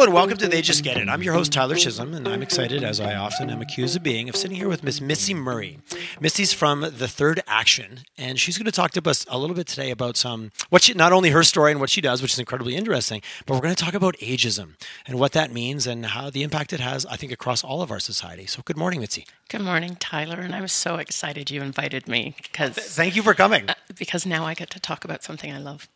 Hello and welcome to They Just Get It. I'm your host, Tyler Chisholm, and I'm excited, as I often am accused of being, of sitting here with Miss Missy Murray. Missy's from The Third Action, and she's going to talk to us a little bit today about not only her story and what she does, which is incredibly interesting, but we're going to talk about ageism and what that means and how the impact it has, I think, across all of our society. So good morning, Missy. Good morning, Tyler, and I was so excited you invited me. Thank you for coming. Because now I get to talk about something I love.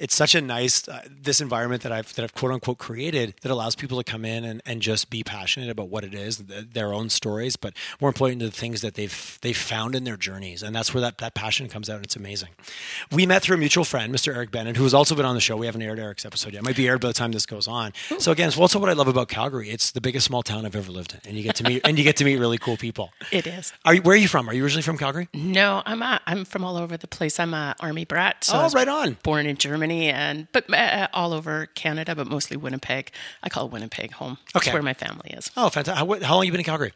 It's such a nice this environment that I've quote unquote created that allows people to come in and just be passionate about what it is, their own stories, but more important to the things that they've found in their journeys, and that's where that passion comes out, and it's amazing. We met through a mutual friend, Mr. Eric Bennett, who has also been on the show. We haven't aired Eric's episode yet. It might be aired by the time this goes on. Ooh. So again, it's also what I love about Calgary. It's the biggest small town I've ever lived in, and you get to meet really cool people. It is. Where are you from? Are you originally from Calgary? No, I'm from all over the place. I'm an army brat. So right on. Born in Germany. But all over Canada, but mostly Winnipeg. I call Winnipeg home. That's where my family is. Oh, fantastic. How long have you been in Calgary?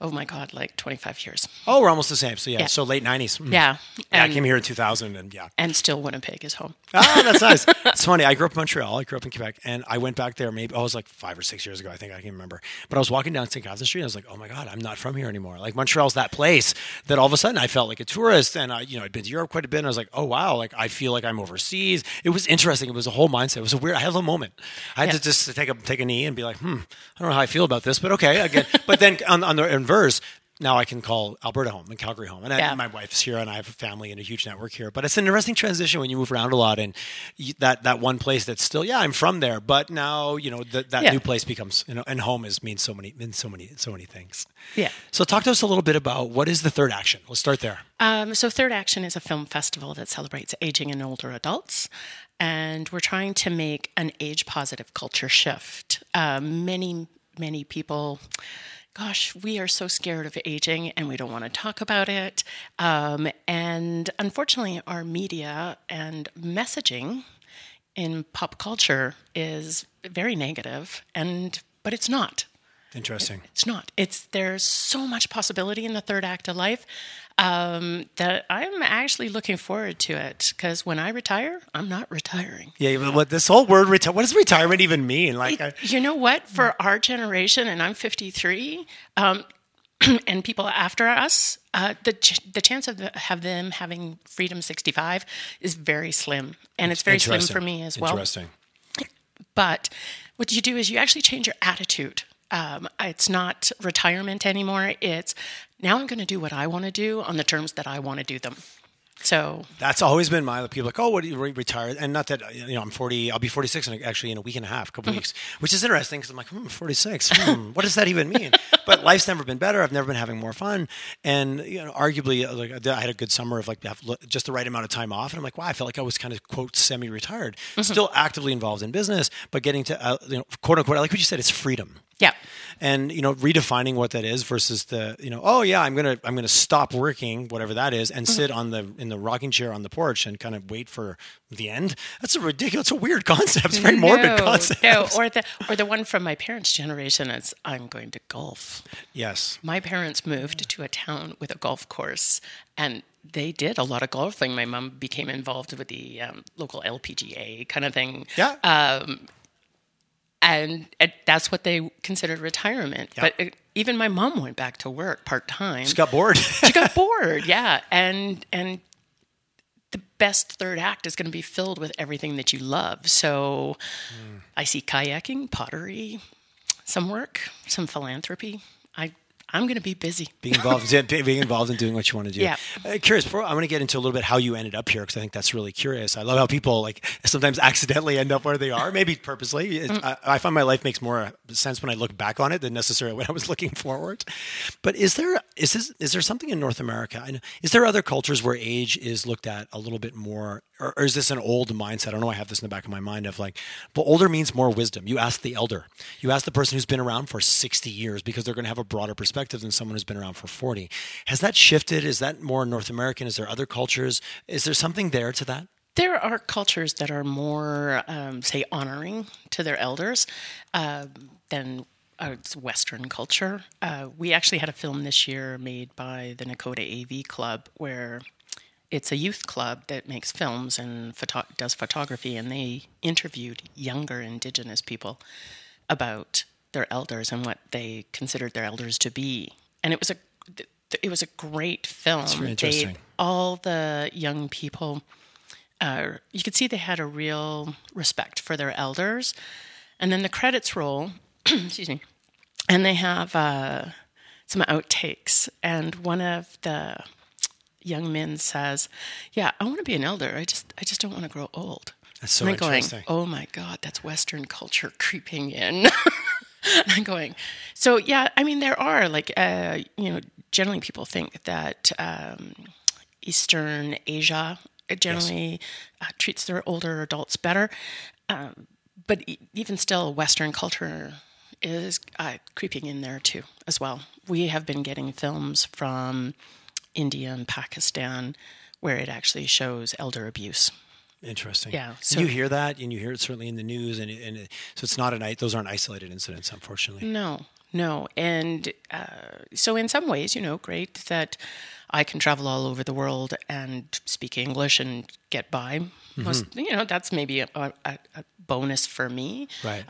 Oh, my God, like 25 years. Oh, we're almost the same. So, yeah. So late 90s. Mm. Yeah. And I came here in 2000 . And still Winnipeg is home. Oh, that's nice. It's funny. I grew up in Montreal. I grew up in Quebec. And I went back there I was like 5 or 6 years ago. I think I can remember. But I was walking down St. Catherine Street and I was like, oh, my God, I'm not from here anymore. Like Montreal's that place that all of a sudden I felt like a tourist. And I'd been to Europe quite a bit. And I was like, oh, wow, like I feel like I'm overseas. It was interesting. It was a whole mindset. It was I had a little moment. I had to just take a knee and be like, I don't know how I feel about this, but okay. Again. But then on the inverse, now I can call Alberta home and Calgary home. And my wife's here and I have a family and a huge network here. But it's an interesting transition when you move around a lot and that one place that's still, I'm from there. But now, new place becomes, and home means so many things. Yeah. So talk to us a little bit about what is the Third Action? Let's start there. So Third Action is a film festival that celebrates aging and older adults. And we're trying to make an age-positive culture shift. Many, many people... Gosh, we are so scared of aging and we don't want to talk about it. And unfortunately, our media and messaging in pop culture is very negative, but it's not. Interesting. It's not. There's so much possibility in the third act of life that I'm actually looking forward to it, because when I retire, I'm not retiring. Yeah, but this whole word retire. What does retirement even mean? Like, you know what? For our generation, and I'm 53, and people after us, the chance of them having Freedom 65 is very slim, and it's very slim for me as well. Interesting. But what you do is you actually change your attitude. It's not retirement anymore. It's now I'm going to do what I want to do on the terms that I want to do them. So that's always been my people are like, oh, what do you retire? And not that I'm 40. I'll be 46 actually in a week and a half, couple of weeks, which is interesting because I'm like, 46. What does that even mean? But life's never been better. I've never been having more fun, and arguably, like I had a good summer of like just the right amount of time off, and I'm like, wow, I felt like I was kind of quote semi-retired, still actively involved in business, but getting to quote unquote, I like what you said, it's freedom. Yeah, and redefining what that is versus the I'm gonna stop working, whatever that is, and sit in the rocking chair on the porch and kind of wait for the end. That's a ridiculous, weird concept. It's very morbid concept. No, or the one from my parents' generation is I'm going to golf. Yes, my parents moved to a town with a golf course, and they did a lot of golfing. My mom became involved with the local LPGA kind of thing. Yeah. And that's what they considered retirement. Yep. But even my mom went back to work part-time. She got bored. Yeah. And the best third act is going to be filled with everything that you love. So I see kayaking, pottery, some work, some philanthropy. I'm going to be busy. Being involved in doing what you want to do. Yeah. Curious, I want to get into a little bit how you ended up here, because I think that's really curious. I love how people sometimes accidentally end up where they are, maybe purposely. I find my life makes more sense when I look back on it than necessarily when I was looking forward. But is there something in North America? Is there other cultures where age is looked at a little bit more, or is this an old mindset? I don't know. I have this in the back of my mind of but older means more wisdom. You ask the elder. You ask the person who's been around for 60 years because they're going to have a broader perspective than someone who's been around for 40. Has that shifted? Is that more North American? Is there other cultures? Is there something there to that? There are cultures that are more, honoring to their elders than Western culture. We actually had a film this year made by the Nakoda AV Club where it's a youth club that makes films and does photography, and they interviewed younger Indigenous people about their elders and what they considered their elders to be. And it was a great film. That's really interesting. All the young people, you could see they had a real respect for their elders. And then the credits roll, excuse me, and they have some outtakes. And one of the young men says, "Yeah, I want to be an elder. I just don't want to grow old." That's so interesting. I'm going, "Oh my God, that's Western culture creeping in." I'm going, so yeah. I mean, there are generally people think that Eastern Asia generally treats their older adults better, but even still, Western culture is creeping in there too as well. We have been getting films from India and Pakistan where it actually shows elder abuse. Interesting. Yeah. So you hear that, and you hear it certainly in the news, and so it's not those aren't isolated incidents, unfortunately. No. And so in some ways, great that I can travel all over the world and speak English and get by. Mm-hmm. Most, that's maybe a bonus for me. Right.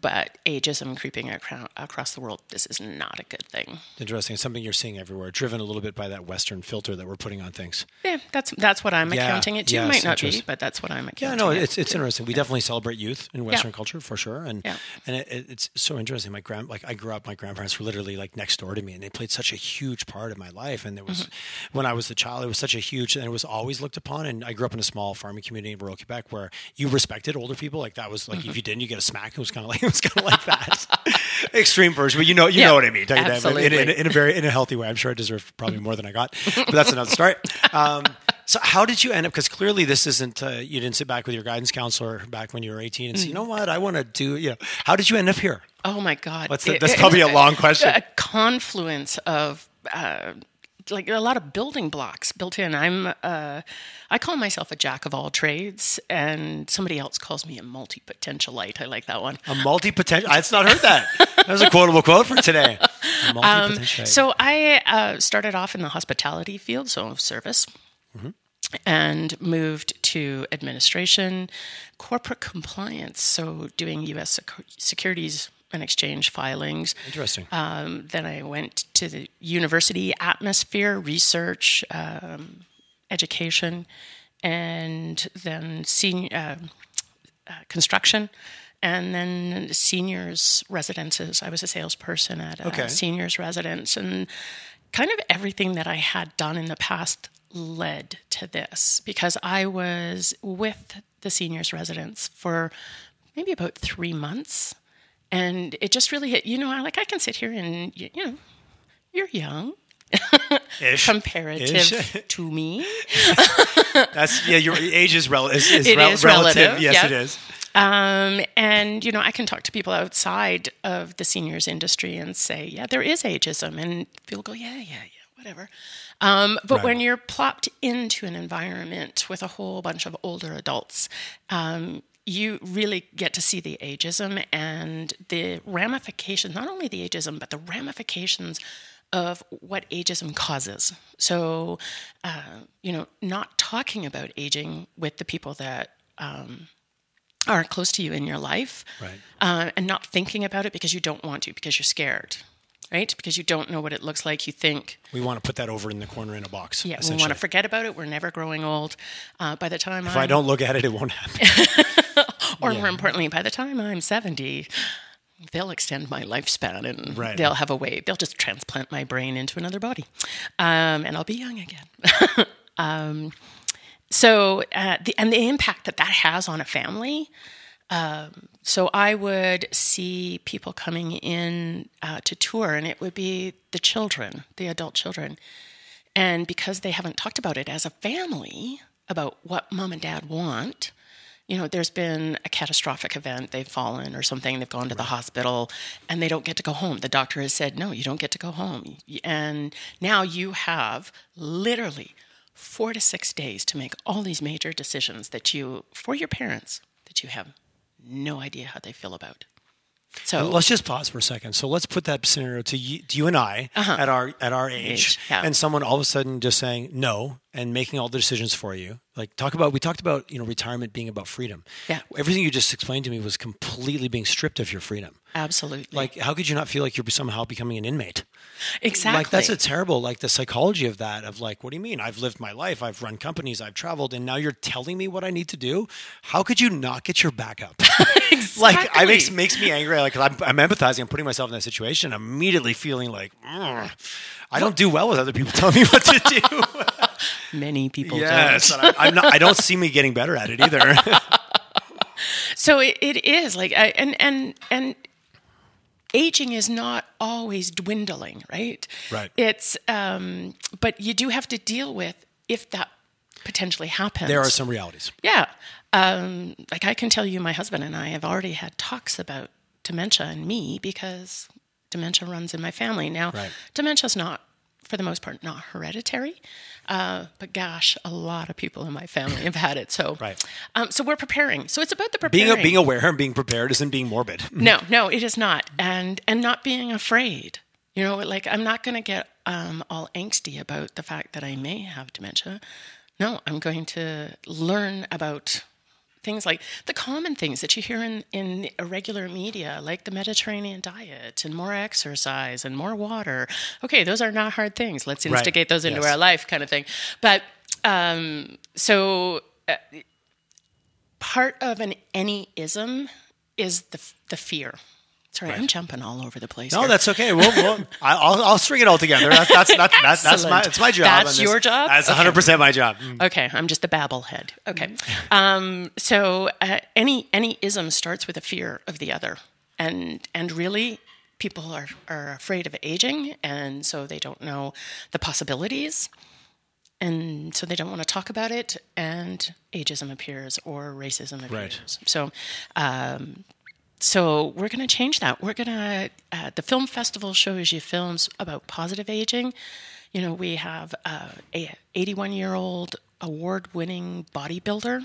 But ageism creeping across the world, this is not a good thing. Interesting. It's something you're seeing everywhere, driven a little bit by that Western filter that we're putting on things. Yeah, that's what I'm accounting it to. Yes, might not be, but that's what I'm accounting it to. Yeah, no, it's interesting. We definitely celebrate youth in Western culture, for sure. And and it's so interesting. My I grew up, my grandparents were literally like next door to me, and they played such a huge part of my life. And there was, mm-hmm. when I was a child, it was such a huge, and it was always looked upon. And I grew up in a small farming community in rural Quebec where you respected older people. Like that was like, mm-hmm. if you didn't, you get a smack. It was kind of like that extreme version, but you know what I mean. Absolutely. In a healthy way. I'm sure I deserved probably more than I got, but that's another story. So how did you end up? Because clearly this isn't, you didn't sit back with your guidance counselor back when you were 18 and say, you know what, I want to do, how did you end up here? Oh my God. That's probably a long question. A confluence of, like a lot of building blocks built in. I call myself a jack of all trades, and somebody else calls me a multi-potentialite. I like that one. A multi-potential. I've not heard that. That was a quotable quote for today. A multi-potentialite. So I started off in the hospitality field, so service, mm-hmm. and moved to administration, corporate compliance. So doing U.S. securities and exchange filings. Interesting. Then I went to the university atmosphere, research, education, and then construction, and then seniors residences. I was a salesperson at a seniors residence, and kind of everything that I had done in the past led to this, because I was with the seniors residence for maybe about 3 months. And it just really hit, I can sit here and, you're young. Ish. Comparative Ish. To me. That's, your age is relative. Yes, it is. And, I can talk to people outside of the seniors industry and say, yeah, there is ageism. And people go, yeah, whatever. But right. when you're plopped into an environment with a whole bunch of older adults, you really get to see the ageism and the ramifications, not only the ageism, but the ramifications of what ageism causes. So, not talking about aging with the people that are close to you in your life, right. And not thinking about it because you don't want to, because you're scared. Right? Because you don't know what it looks like. You think... We want to put that over in the corner in a box. Yeah, we want to forget about it. We're never growing old. By the time I don't look at it, it won't happen. Or more importantly, by the time I'm 70, they'll extend my lifespan and they'll have a way. They'll just transplant my brain into another body. And I'll be young again. The impact that has on a family... So I would see people coming in to tour, and it would be the adult children. And because they haven't talked about it as a family, about what mom and dad want, there's been a catastrophic event, they've fallen or something, they've gone to the hospital, and they don't get to go home. The doctor has said, no, you don't get to go home. And now you have literally 4 to 6 days to make all these major decisions for your parents, that you have no idea how they feel about. So let's just pause for a second. So let's put that scenario to you and I at our age yeah. and someone all of a sudden just saying no and making all the decisions for you. Like we talked about, you know, retirement being about freedom. Yeah. Everything you just explained to me was completely being stripped of your freedom. Absolutely. Like, how could you not feel like you're somehow becoming an inmate? Exactly. Like, that's a terrible, like, the psychology of that, of like, what do you mean? I've lived my life. I've run companies. I've traveled. And now you're telling me what I need to do? How could you not get your back up? Exactly. Like, it makes me angry. Like, I'm empathizing. I'm putting myself in that situation. I'm immediately feeling like, I don't do well with other people telling me what to do. Many people don't. Yes, I don't see me getting better at it either. So it is like, and aging is not always dwindling, right? Right. It's, but you do have to deal with if that potentially happens. There are some realities. Yeah. Like I can tell you, my husband and I have already had talks about dementia and me because dementia runs in my family. Now, Dementia's not, for the most part, not hereditary. But gosh, a lot of people in my family have had it. So, so we're preparing. So it's about the preparing. Being aware and being prepared isn't being morbid. No, it is not. And not being afraid. You know, like I'm not going to get all angsty about the fact that I may have dementia. No, I'm going to learn about things like the common things that you hear in irregular media, like the Mediterranean diet and more exercise and more water. Okay, those are not hard things. Let's instigate those into our life kind of thing. But so part of an any-ism is the fear. Sorry, I'm jumping all over the place. No, that's okay. We'll I'll string it all together. That's my job. That's your job? That's 100% my job. Okay, I'm just a babble head. Okay. So any ism starts with a fear of the other. And really, people are afraid of aging, and so they don't know the possibilities. And so they don't want to talk about it, and ageism appears, or racism appears. Right. So... So we're going to change that. We're going to, the film festival shows you films about positive aging. You know, we have a 81-year-old award-winning bodybuilder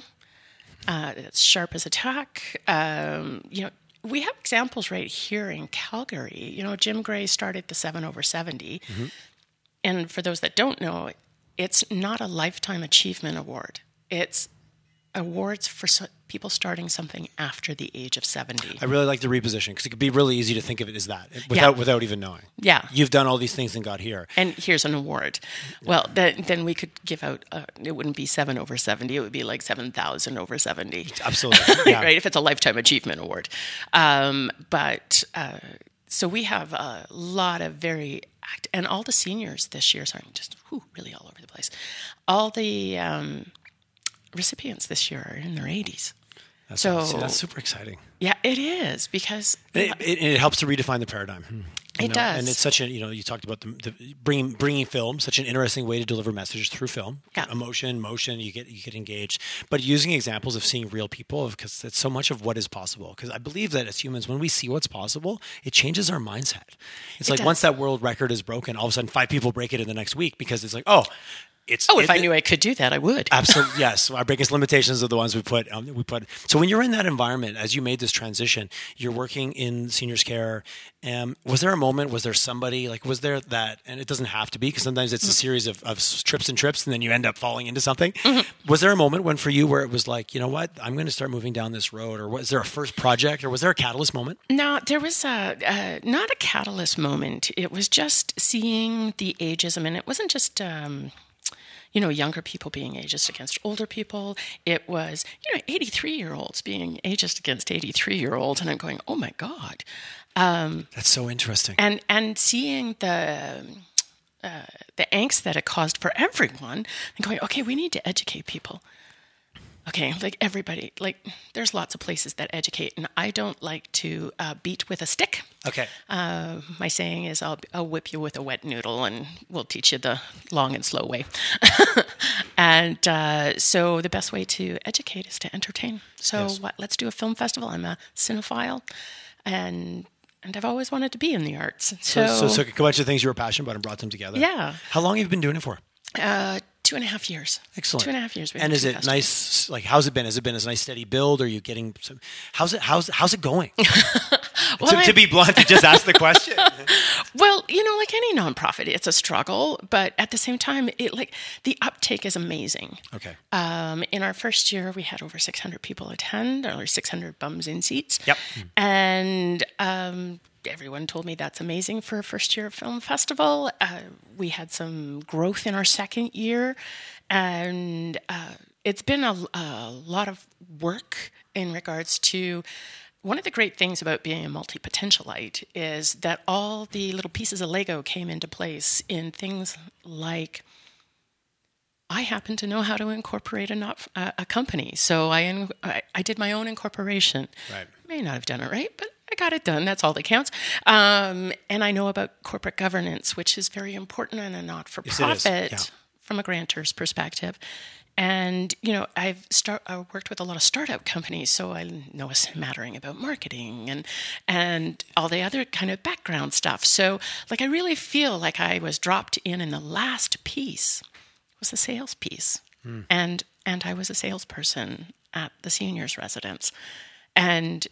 that's sharp as a tack. You know, we have examples right here in Calgary. You know, Jim Gray started the 7 over 70. Mm-hmm. And for those that don't know, it's not a lifetime achievement award. It's awards for people starting something after the age of 70. I really like the reposition because it could be really easy to think of it as that without even knowing. Yeah. You've done all these things and got here. And here's an award. Well, then we could give out, it wouldn't be 7 over 70. It would be like 7,000 over 70. Absolutely. Yeah. Right? If it's a lifetime achievement award. So we have a lot of and all the seniors this year, sorry, I'm just really all over the place. All the... recipients this year are in their 80s. That's super exciting. Yeah, it is because... It helps to redefine the paradigm. It does. And it's such a, you know, you talked about the bringing film, such an interesting way to deliver messages through film. Yeah. Emotion, motion, you get engaged. But using examples of seeing real people, because that's so much of what is possible. Because I believe that as humans, when we see what's possible, it changes our mindset. It does. Once that world record is broken, all of a sudden 5 people break it in the next week because it's like, if I knew I could do that, I would. Absolutely, yes. Our biggest limitations are the ones we put. So when you're in that environment, as you made this transition, you're working in seniors care. Was there a moment? Was there somebody? Like, was there that? And it doesn't have to be because sometimes it's a series of trips, and then you end up falling into something. Mm-hmm. Was there a moment when for you where it was like, you know what, I'm going to start moving down this road? Or was there a first project? Or was there a catalyst moment? No, there was not a catalyst moment. It was just seeing the ageism, and it wasn't just. You know, younger people being ageist against older people. It was, you know, 83-year-olds being ageist against 83-year-olds. And I'm going, oh, my God. That's so interesting. And seeing the angst that it caused for everyone and going, okay, we need to educate people. Okay, like everybody, like there's lots of places that educate, and I don't like to beat with a stick. Okay. My saying is I'll whip you with a wet noodle, and we'll teach you the long and slow way. And so the best way to educate is to entertain. So let's do a film festival. I'm a cinephile, and I've always wanted to be in the arts. So a bunch of things you were passionate about and brought them together. Yeah. How long have you been doing it for? 2.5 years. Excellent. 2.5 years. And is it nice? Like, how's it been? Has it been a nice steady build? Are you getting some? How's it going? Well, to be blunt, just ask the question. Well, like any nonprofit, it's a struggle, but at the same time, the uptake is amazing. Okay. In our first year, we had over 600 people attend, or 600 bums in seats. Yep. And everyone told me that's amazing for a first year film festival. We had some growth in our second year, and it's been a lot of work in regards to. One of the great things about being a multi-potentialite is that all the little pieces of Lego came into place in things like, I happen to know how to incorporate a company, so I did my own incorporation. Right. May not have done it right, but I got it done. That's all that counts. And I know about corporate governance, which is very important in a not-for-profit from a grantor's perspective. And, I've worked with a lot of startup companies, so I know a smattering about marketing and all the other kind of background stuff. So, I really feel like I was dropped in, and the last piece was the sales piece. Mm. And I was a salesperson at the seniors' residence. And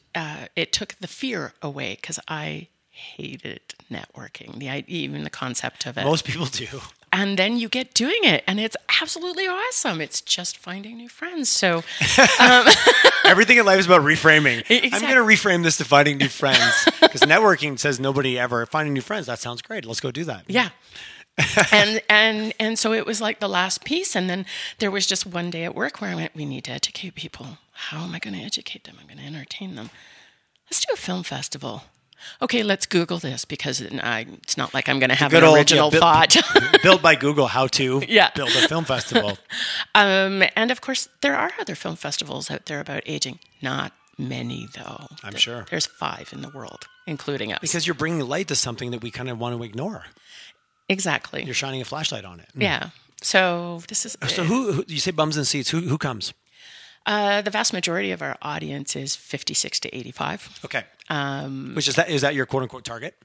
it took the fear away, because I hated networking, even the concept of it. Most people do. And then you get doing it, and it's absolutely awesome. It's just finding new friends. So everything in life is about reframing. Exactly. I'm going to reframe this to finding new friends, because networking says nobody ever finding new friends. That sounds great. Let's go do that. Yeah. and so it was the last piece, and then there was just one day at work where I went, we need to educate people. How am I going to educate them? I'm going to entertain them. Let's do a film festival. Okay, let's Google this, because it's not like I'm going to have an original thought. Build by Google how to build a film festival. And of course, there are other film festivals out there about aging. Not many, though. I'm sure. There's 5 in the world, including us. Because you're bringing light to something that we kind of want to ignore. Exactly. You're shining a flashlight on it. Yeah. So this is... So who you say bums in seats. Who comes? The vast majority of our audience is 56 to 85. Okay. Which is that your quote-unquote target?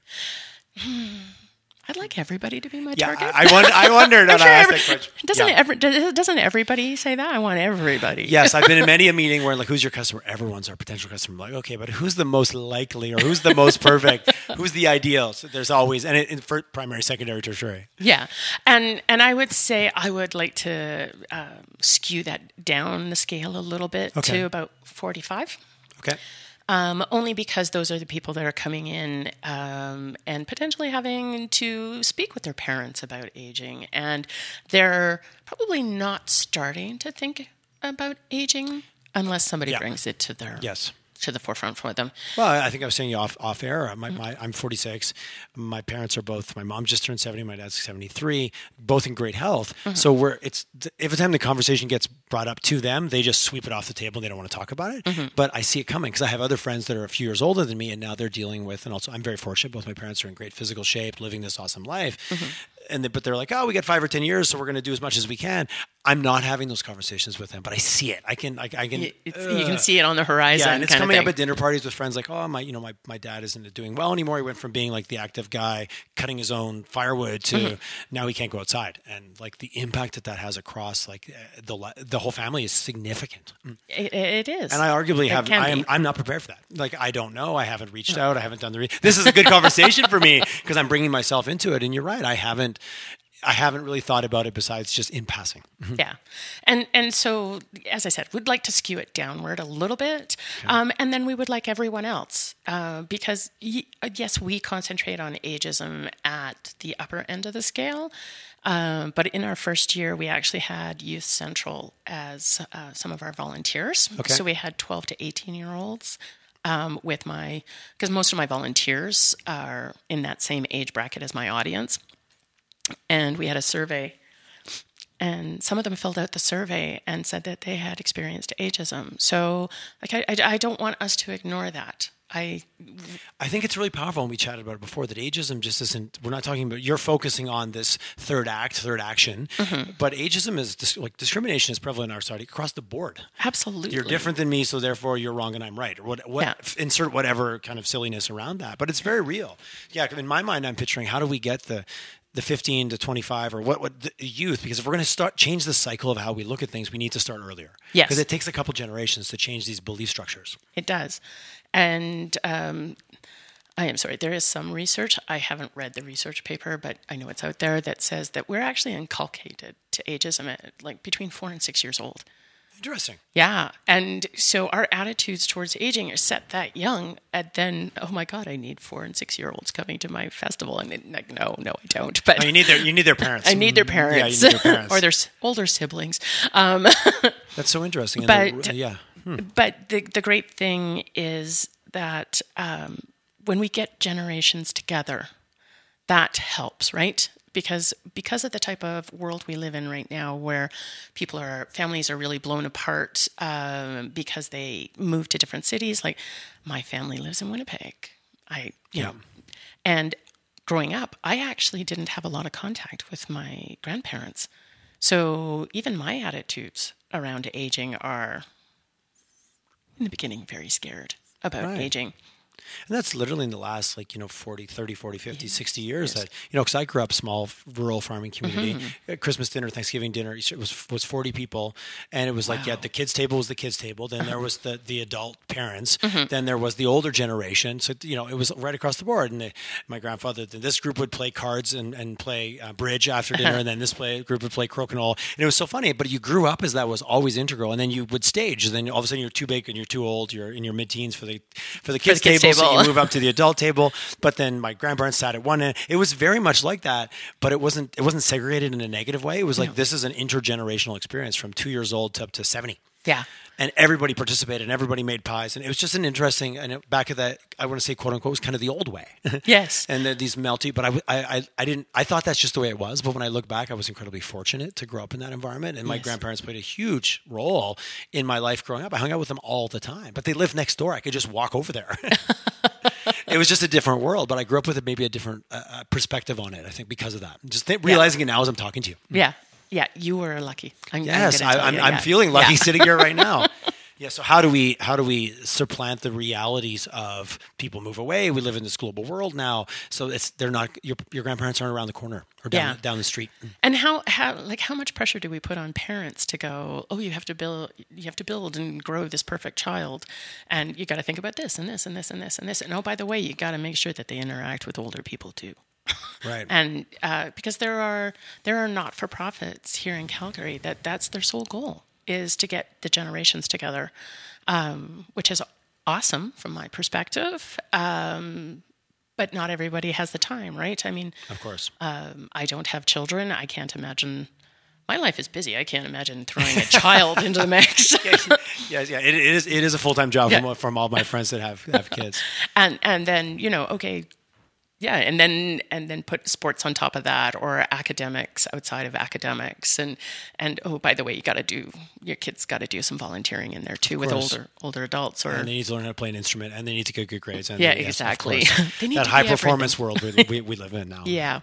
I'd like everybody to be my target. I wondered. And sure I asked that question. Doesn't everybody say that? I want everybody. Yes, I've been in many a meeting where who's your customer? Everyone's our potential customer. I'm okay, but who's the most likely, or who's the most perfect? Who's the ideal? So there's always, and it for primary, secondary, tertiary. Yeah, and I would say I would like to skew that down the scale a little bit to about 45. Okay. Only because those are the people that are coming in and potentially having to speak with their parents about aging. And they're probably not starting to think about aging unless somebody brings it to their... Yes. To the forefront for them. Well, I think I was saying off air. I'm 46. My parents are both. My mom just turned 70. My dad's 73. Both in great health. Mm-hmm. So every time the conversation gets brought up to them, they just sweep it off the table. And they don't want to talk about it. Mm-hmm. But I see it coming, because I have other friends that are a few years older than me, and now they're dealing with. And also, I'm very fortunate. Both my parents are in great physical shape, living this awesome life. Mm-hmm. But they're like, oh, we got 5 or 10 years, so we're going to do as much as we can. I'm not having those conversations with them, but I see it. I can. You can see it on the horizon. Yeah, and it's coming up at dinner parties with friends, like, oh, my dad isn't doing well anymore. He went from being the active guy cutting his own firewood to now he can't go outside, and the impact that has across the whole family is significant. It is, and I arguably I'm not prepared for that. I don't know. I haven't reached out. I haven't done this is a good conversation for me, because I'm bringing myself into it. And you're right, I haven't really thought about it besides just in passing. Yeah. And so, as I said, we'd like to skew it downward a little bit. Okay. And then we would like everyone else, because yes, we concentrate on ageism at the upper end of the scale. But in our first year, we actually had Youth Central as some of our volunteers. Okay. So we had 12 to 18-year-olds. Because most of my volunteers are in that same age bracket as my audience. And we had a survey, and some of them filled out the survey and said that they had experienced ageism. So, I don't want us to ignore that. I think it's really powerful, and we chatted about it before, that ageism just isn't, we're not talking about, you're focusing on this third action, but ageism is, discrimination is prevalent in our society across the board. Absolutely. You're different than me, so therefore you're wrong and I'm right. Or insert whatever kind of silliness around that, but it's very real. Yeah, in my mind I'm picturing, how do we get the 15 to 25 or what the youth, because if we're going to change the cycle of how we look at things, we need to start earlier. Yes. Because it takes a couple generations to change these belief structures. It does. And I am sorry, there is some research, I haven't read the research paper, but I know it's out there, that says that we're actually inculcated to ageism at like between 4 and 6 years old. Interesting. Yeah. And so our attitudes towards aging are set that young, and then, oh my God, I need 4 and 6 year olds coming to my festival. And then, like, no, I don't. But you need their parents. I need their parents. Yeah, you need their parents. Or their older siblings. That's so interesting. But, yeah. But the great thing is that, when we get generations together, that helps, right? Because of the type of world we live in right now, where families are really blown apart because they move to different cities. Like, my family lives in Winnipeg. You know, and growing up, I actually didn't have a lot of contact with my grandparents. So even my attitudes around aging are, in the beginning, very scared about aging. And that's literally in the last, 40, 50, 60 years. Yes. Because I grew up small, rural farming community. Mm-hmm. Christmas dinner, Thanksgiving dinner, it was 40 people. And it was the kids' table was the kids' table. Then there was the adult parents. Mm-hmm. Then there was the older generation. So, it was right across the board. And my grandfather, this group would play cards and play bridge after dinner. And then this group would play crokinole. And it was so funny. But you grew up as that was always integral. And then you would stage. And then all of a sudden you're too big and you're too old. You're in your mid-teens for the kids' table. So you move up to the adult table, but then my grandparents sat at one end. It was very much like that, but it wasn't segregated in a negative way. It was this is an intergenerational experience from 2 years old to up to 70. Yeah. And everybody participated and everybody made pies. And it was just an interesting, back of that, I want to say, quote unquote, was kind of the old way. Yes. And these melty, but I thought that's just the way it was. But when I look back, I was incredibly fortunate to grow up in that environment. And my grandparents played a huge role in my life growing up. I hung out with them all the time, but they lived next door. I could just walk over there. It was just a different world, but I grew up with maybe a different perspective on it, I think, because of that. Just realizing it now as I'm talking to you. Yeah. Yeah, you were lucky. I'm feeling lucky sitting here right now. Yeah. So how do we supplant the realities of people move away? We live in this global world now, so they're not your grandparents aren't around the corner or down the street. And how much pressure do we put on parents to go? Oh, you have to build and grow this perfect child, and you got to think about this and this and this and this and this. And oh, by the way, you got to make sure that they interact with older people too. Right. And because there are not-for-profits here in Calgary that's their sole goal, is to get the generations together, which is awesome from my perspective. But not everybody has the time, right? I mean, of course, I don't have children. I can't imagine. My life is busy. I can't imagine throwing a child into the mix. Yeah. It is a full-time job from all my friends that have kids. And then, okay. Yeah, and then put sports on top of that, or academics outside of academics, and oh, by the way, your kids got to do some volunteering in there too with older adults, or and they need to learn how to play an instrument, and they need to get good grades. And exactly. They need that high performance world we live in now. Yeah.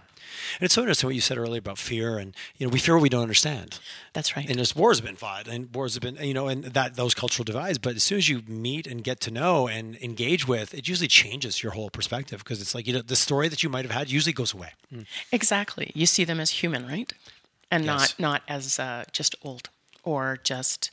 And it's so interesting what you said earlier about fear, and we fear what we don't understand. That's right. And this war's been fought, and wars have been, and that those cultural divides. But as soon as you meet and get to know and engage with, it usually changes your whole perspective, because it's like the story that you might have had usually goes away. Exactly. You see them as human, right? And not as just old or just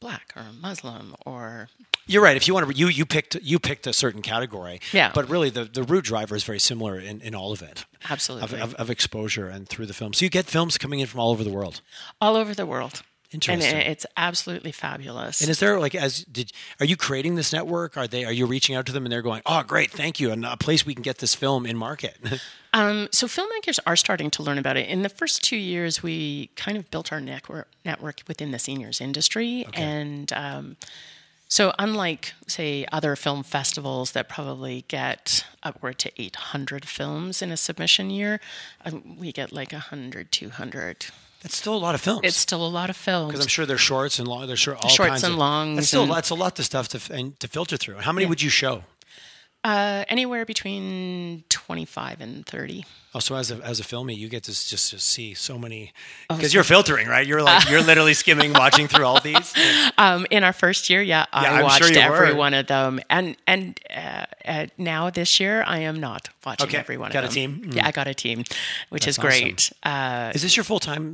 Black or Muslim or. You're right. If you want to, you picked a certain category. Yeah. But really, the root driver is very similar in all of it. Absolutely. Of exposure and through the film. So you get films coming in from all over the world. All over the world. Interesting. And it's absolutely fabulous. And is there are you creating this network? Are you reaching out to them and they're going, oh, great, thank you, and a place we can get this film in market? So filmmakers are starting to learn about it. In the first 2 years, we kind of built our network within the seniors industry, and. So unlike, say, other film festivals that probably get upward to 800 films in a submission year, we get 100, 200. That's still a lot of films. It's still a lot of films. Because I'm sure they're shorts and long. They're sure all shorts kinds and of, longs. That's a lot of stuff to filter through. How many would you show? Anywhere between 25 and 30. Also, as a filmie, you get to just to see so many, because you're filtering, right? You're like you're literally skimming, watching through all these. In our first year, I watched every one of them, and now this year I am not watching every one of them. Got a team? Mm. Yeah, I got a team, which is great. Awesome. Is this your full time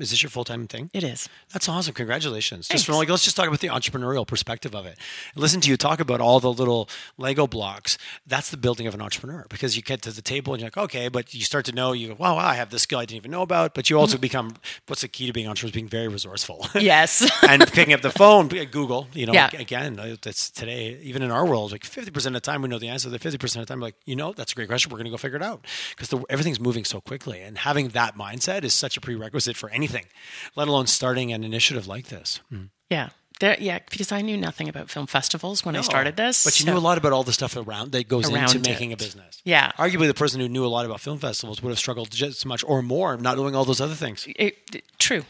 thing? It is. That's awesome. Congratulations. Thanks. Just from let's just talk about the entrepreneurial perspective of it. Listen to you talk about all the little Lego blocks. That's the building of an entrepreneur, because you get to the table and you're like, okay, but you start to know. You go, wow, I have this skill I didn't even know about. But you also become, what's the key to being entrepreneurs? Being very resourceful. Yes. And picking up the phone, Google, again, that's today, even in our world, like 50% of the time we know the answer, the 50% of the time, like, that's a great question. We're going to go figure it out, because everything's moving so quickly. And having that mindset is such a prerequisite for anything, let alone starting an initiative like this. Mm. Yeah. Because I knew nothing about film festivals when I started this. But you knew a lot about all the stuff that goes into making a business. Yeah. Arguably, the person who knew a lot about film festivals would have struggled just as much or more not knowing all those other things. True.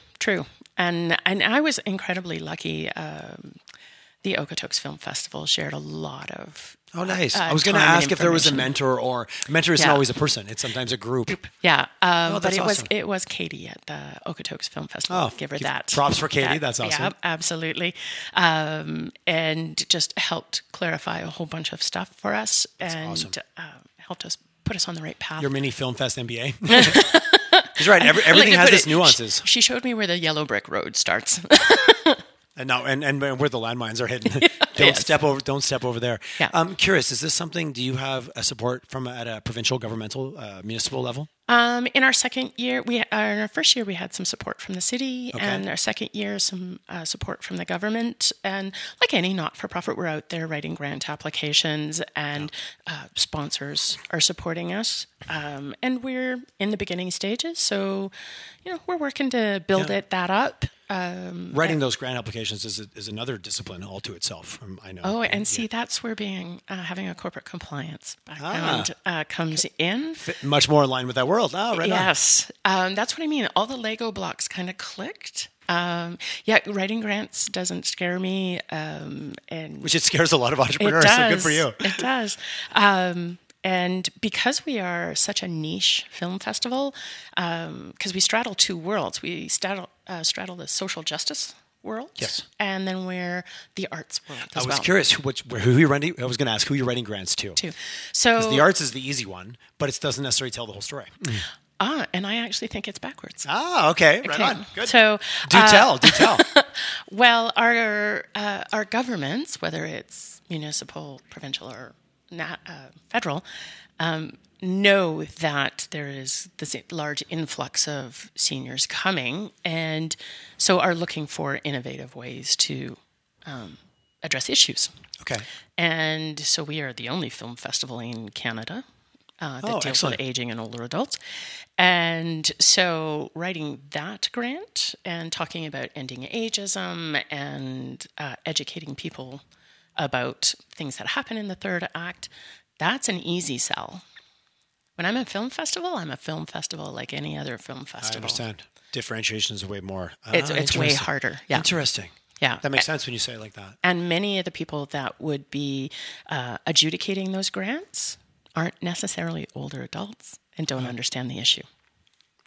And I was incredibly lucky. The Okotoks Film Festival shared a lot of... Oh, nice. I was going to ask if there was a mentor, or a mentor isn't always a person. It's sometimes a group. Yeah. But it was Katie at the Okotoks Film Festival. Give her that. Props for Katie. That's awesome. Yeah, absolutely. And just helped clarify a whole bunch of stuff for us. That's awesome. Helped us put us on the right path. Your mini Film Fest MBA. She's right. Everything has its nuances. She showed me where the yellow brick road starts. And where the landmines are hidden. Don't step over there. Yeah. I'm curious, is this something, do you have a support from at a provincial, governmental, municipal level? In our second year, in our first year, we had some support from the city, and our second year, some support from the government. And like any not-for-profit, we're out there writing grant applications, and sponsors are supporting us. And we're in the beginning stages, so we're working to build that up. Writing those grant applications is another discipline all to itself. I know. That's where being having a corporate compliance background comes in. Much more in line with that world. Oh, right. Yes, that's what I mean. All the Lego blocks kind of clicked. Writing grants doesn't scare me, which it scares a lot of entrepreneurs. It does. So good for you. It does. And because we are such a niche film festival, because we straddle two worlds, we straddle the social justice world, and then we're the arts world. I was curious who you're writing. I was going to ask who you're writing grants to. So the arts is the easy one, but it doesn't necessarily tell the whole story. And I actually think it's backwards. Okay. Right on. Good. So do tell. Well, our governments, whether it's municipal, provincial, or federal, know that there is this large influx of seniors coming, and so are looking for innovative ways to address issues. Okay. And so we are the only film festival in Canada that deals with aging and older adults. And so writing that grant and talking about ending ageism and educating people about things that happen in the third act, that's an easy sell. When I'm a film festival like any other film festival. I understand. Differentiation is way more. It's way harder. Yeah. Interesting. Yeah. That makes sense when you say it like that. And many of the people that would be adjudicating those grants aren't necessarily older adults and don't understand the issue.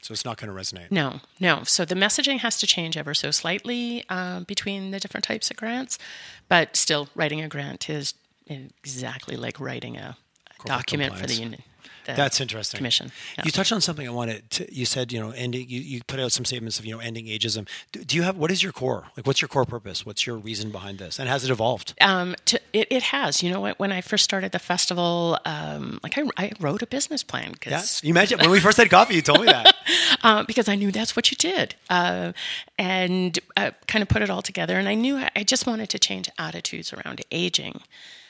So it's not going to resonate. No. So the messaging has to change ever so slightly between the different types of grants, but still writing a grant is exactly like writing a document for the union. That's interesting. Commission. Yeah. You touched on something I wanted to, you said, ending, you put out some statements of, ending ageism. Do you have, what is your core? Like, what's your core purpose? What's your reason behind this? And has it evolved? It has. You know what? When I first started the festival, I wrote a business plan. Yes. You mentioned when we first had coffee, you told me that. Because I knew that's what you did. And I kind of put it all together. And I knew I just wanted to change attitudes around aging.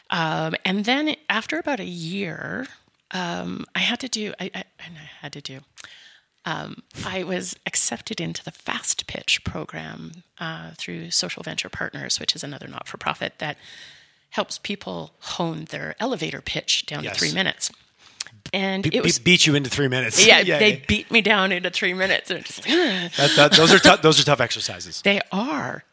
And then after about a year... I was accepted into the Fast Pitch program through Social Venture Partners, which is another not-for-profit that helps people hone their elevator pitch down to 3 minutes. And beat you into 3 minutes. They beat me down into 3 minutes. And just like, those are tough exercises. They are.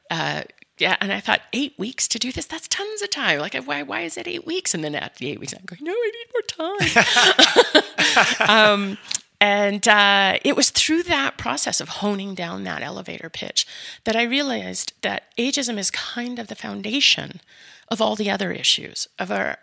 And I thought 8 weeks to do this, that's tons of time. Like, why is it 8 weeks? And then after the 8 weeks, I'm going, no, I need more time. And it was through that process of honing down that elevator pitch that I realized that ageism is kind of the foundation of all the other issues, of our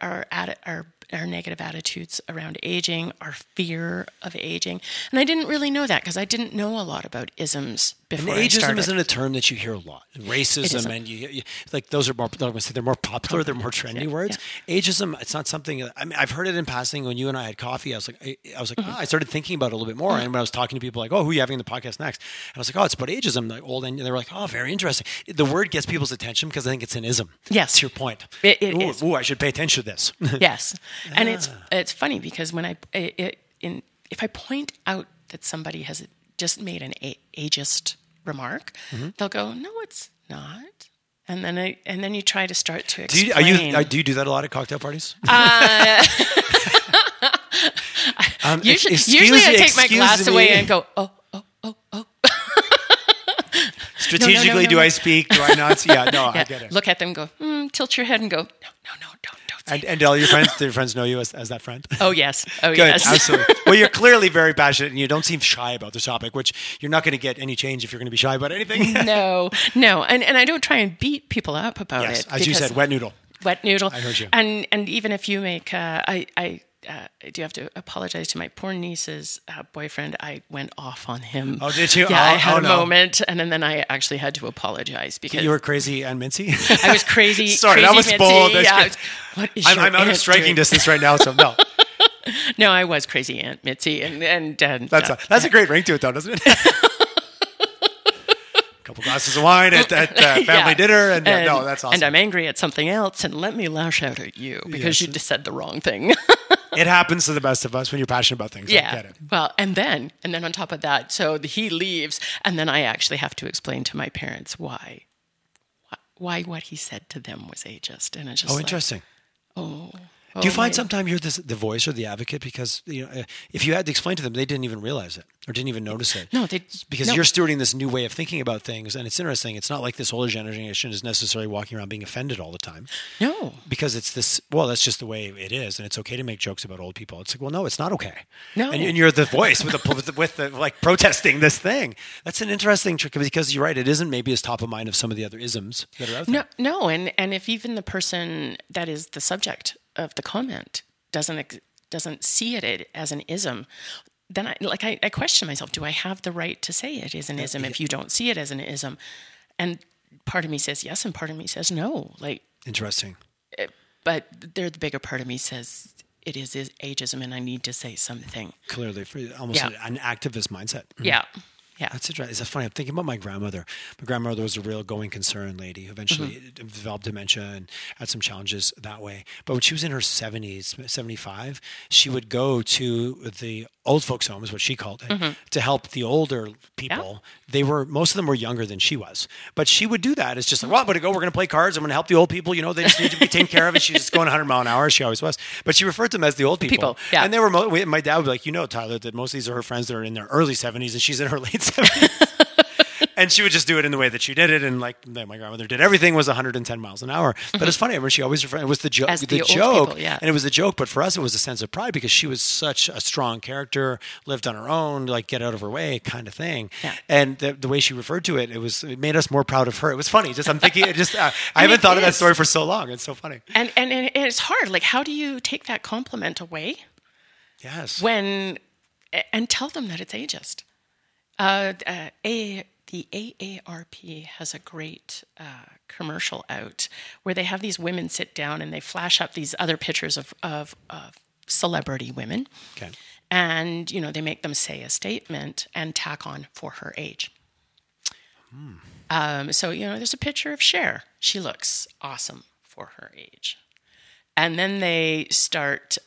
negative attitudes around aging, our fear of aging. And I didn't really know that because I didn't know a lot about isms before. And ageism isn't a term that you hear a lot. Racism and you like those are more. I'm going to say they're more popular. They're more trendy words. Yeah. Ageism. It's not something. I mean, I've heard it in passing. When you and I had coffee, I was like, mm-hmm. I started thinking about it a little bit more. Mm-hmm. And when I was talking to people, like, oh, who are you having the podcast next? And I was like, oh, it's about ageism. Like old, and they were like, oh, very interesting. The word gets people's attention because I think it's an ism. Yes, that's your point. It is. Ooh, I should pay attention to this. Yes. And it's funny because when if I point out that somebody has just made an ageist remark, mm-hmm. they'll go, "No, it's not." And then you try to start to explain. Do you do that a lot at cocktail parties? Usually I take my glass away and go, "Oh." Strategically, no. Do I speak? Do I not? Yeah, no, yeah. I get it. Look at them, go, tilt your head, and go, "No, don't." And all your friends, do your friends know you as that friend? Oh, yes. Good, yes. Absolutely. Well, you're clearly very passionate and you don't seem shy about this topic, which you're not going to get any change if you're going to be shy about anything. No. And I don't try and beat people up about it. Yes, as you said, wet noodle. Wet noodle. I heard you. And even if you make, I do have to apologize to my poor niece's boyfriend. I went off on him. Oh, did you? Yeah, I had a moment, and then I actually had to apologize because you were crazy and mincy. I was crazy. Sorry, crazy, that was mincy. Bold. That's I'm out of striking distance right now, so no. No, I was crazy Aunt Mitzi, and that's a great ring to it, though, doesn't it? Couple glasses of wine at family dinner, and no, that's awesome. And I'm angry at something else, and let me lash out at you because you just said the wrong thing. It happens to the best of us when you're passionate about things. Yeah. I get it. Well, and then on top of that, so he leaves, and then I actually have to explain to my parents why what he said to them was ageist, and it's just interesting. Do you find sometimes you're the voice or the advocate because if you had to explain to them, they didn't even realize it or didn't even notice it? No, you're stewarding this new way of thinking about things, and it's interesting. It's not like this older generation is necessarily walking around being offended all the time. No, because it's this. Well, that's just the way it is, and it's okay to make jokes about old people. It's like, well, no, it's not okay. No, and you're the voice with the protesting this thing. That's an interesting trick because you're right. It isn't maybe as top of mind of some of the other isms that are out there. No, and if even the person that is the subject of the comment doesn't see it as an ism, then I question myself, do I have the right to say it is an ism if you don't see it as an ism? And part of me says yes and part of me says no. Like, interesting. But the bigger part of me says it is ageism and I need to say something. Clearly, for almost an activist mindset. Mm-hmm. Yeah. Yeah. That's interesting. It's funny. I'm thinking about my grandmother. My grandmother was a real going concern lady who eventually mm-hmm. developed dementia and had some challenges that way. But when she was in her 70s, 75, she would go to the old folks' home, is what she called it, mm-hmm. to help the older people. Yeah. Most of them were younger than she was. But she would do that. It's just like, well, I'm going to go. We're going to play cards. I'm going to help the old people. They just need to be taken care of. And she's just going 100 mile an hour. She always was. But she referred to them as the old people. Yeah. And they were. My dad would be like, Tyler, that most of these are her friends that are in their early 70s and she's in her late 70s. And she would just do it in the way that she did it, and my grandmother did everything was 110 miles an hour. But it's funny, I remember she always referred, it was the joke, and it was a joke. But for us, it was a sense of pride because she was such a strong character, lived on her own, like get out of her way kind of thing. Yeah. And the way she referred to it, it made us more proud of her. It was funny. Just I'm thinking, I haven't thought of that story for so long. It's so funny. And it's hard. Like, how do you take that compliment away? Yes. And tell them that it's ageist. The AARP has a great commercial out where they have these women sit down and they flash up these other pictures of celebrity women. Okay. And, they make them say a statement and tack on for her age. Hmm. So, there's a picture of Cher. She looks awesome for her age. And then they start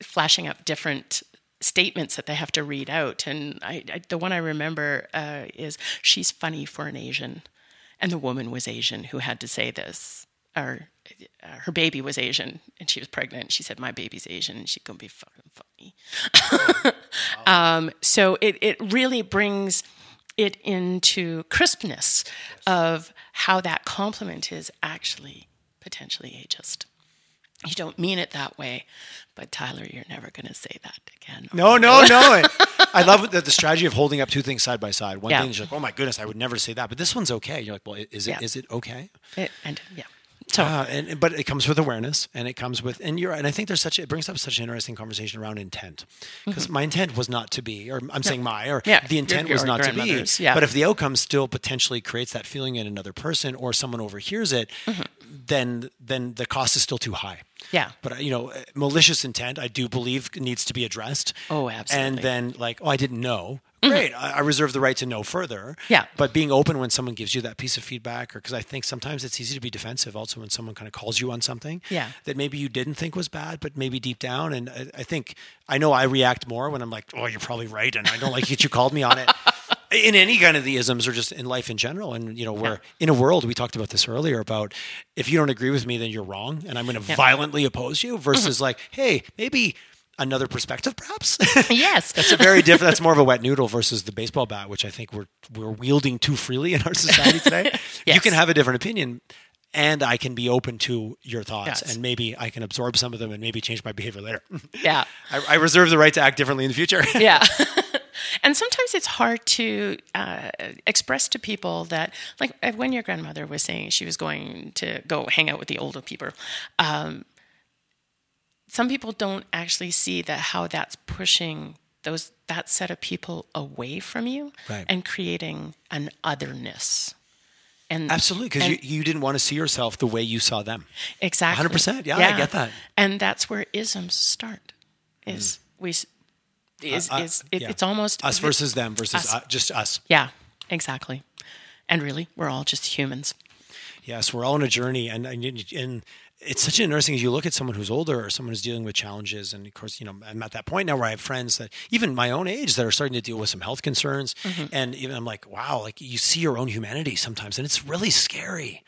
flashing up different statements that they have to read out, and I the one I remember is she's funny for an Asian, and the woman was Asian who had to say this. Or her baby was Asian, and she was pregnant. She said, "My baby's Asian, and she's gonna be fucking funny." Wow. So it really brings it into crispness of how that compliment is actually potentially ageist. you don't mean it that way, but Tyler, you're never going to say that again. No. I love the strategy of holding up two things side by side. One thing is like, oh my goodness, I would never say that, but this one's okay. You're like, well, is it okay? But it comes with awareness, and it comes with, and you're right. And I think it brings up such an interesting conversation around intent, because my intent was not to be, or I'm saying the intent was not to be, but if the outcome still potentially creates that feeling in another person, or someone overhears it, then the cost is still too high. Yeah. But, malicious intent, I do believe needs to be addressed. Oh, absolutely. And then I didn't know. Great. I reserve the right to know further. Yeah. But being open when someone gives you that piece of feedback, or because I think sometimes it's easy to be defensive also when someone kind of calls you on something that maybe you didn't think was bad, but maybe deep down. And I think, I know I react more when I'm like, oh, you're probably right. And I don't like that you called me on it. In any kind of the isms, or just in life in general. And, we're in a world, we talked about this earlier, about if you don't agree with me, then you're wrong. And I'm going to violently oppose you versus hey, maybe another perspective, perhaps. Yes. That's more of a wet noodle versus the baseball bat, which I think we're wielding too freely in our society today. Yes. You can have a different opinion, and I can be open to your thoughts, and maybe I can absorb some of them and maybe change my behavior later. Yeah. I reserve the right to act differently in the future. Yeah. And sometimes it's hard to express to people that, when your grandmother was saying she was going to go hang out with the older people, some people don't actually see how that's pushing that set of people away from you and creating an otherness. And absolutely, because you didn't want to see yourself the way you saw them. Exactly. 100%. Yeah, I get that. And that's where isms start. It's almost us versus them versus us. Just us. Yeah, exactly. And really, we're all just humans. Yes, we're all on a journey, and it's such an interesting, as you look at someone who's older or someone who's dealing with challenges, and of course, I'm at that point now where I have friends that even my own age that are starting to deal with some health concerns, and even I'm like, wow, you see your own humanity sometimes, and it's really scary.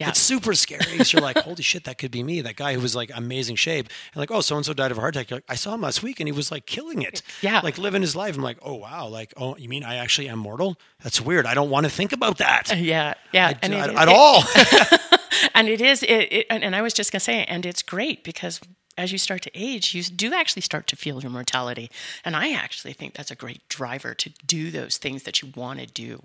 Yeah. It's super scary. So you're like, holy shit, that could be me. That guy who was amazing shape. And oh, so-and-so died of a heart attack. You're I saw him last week and he was killing it. Yeah. Living his life. I'm like, oh, wow. Oh, you mean I actually am mortal? That's weird. I don't want to think about that. Yeah. Yeah. And it is. And I was just going to say, and it's great because as you start to age, you do actually start to feel your mortality. And I actually think that's a great driver to do those things that you want to do.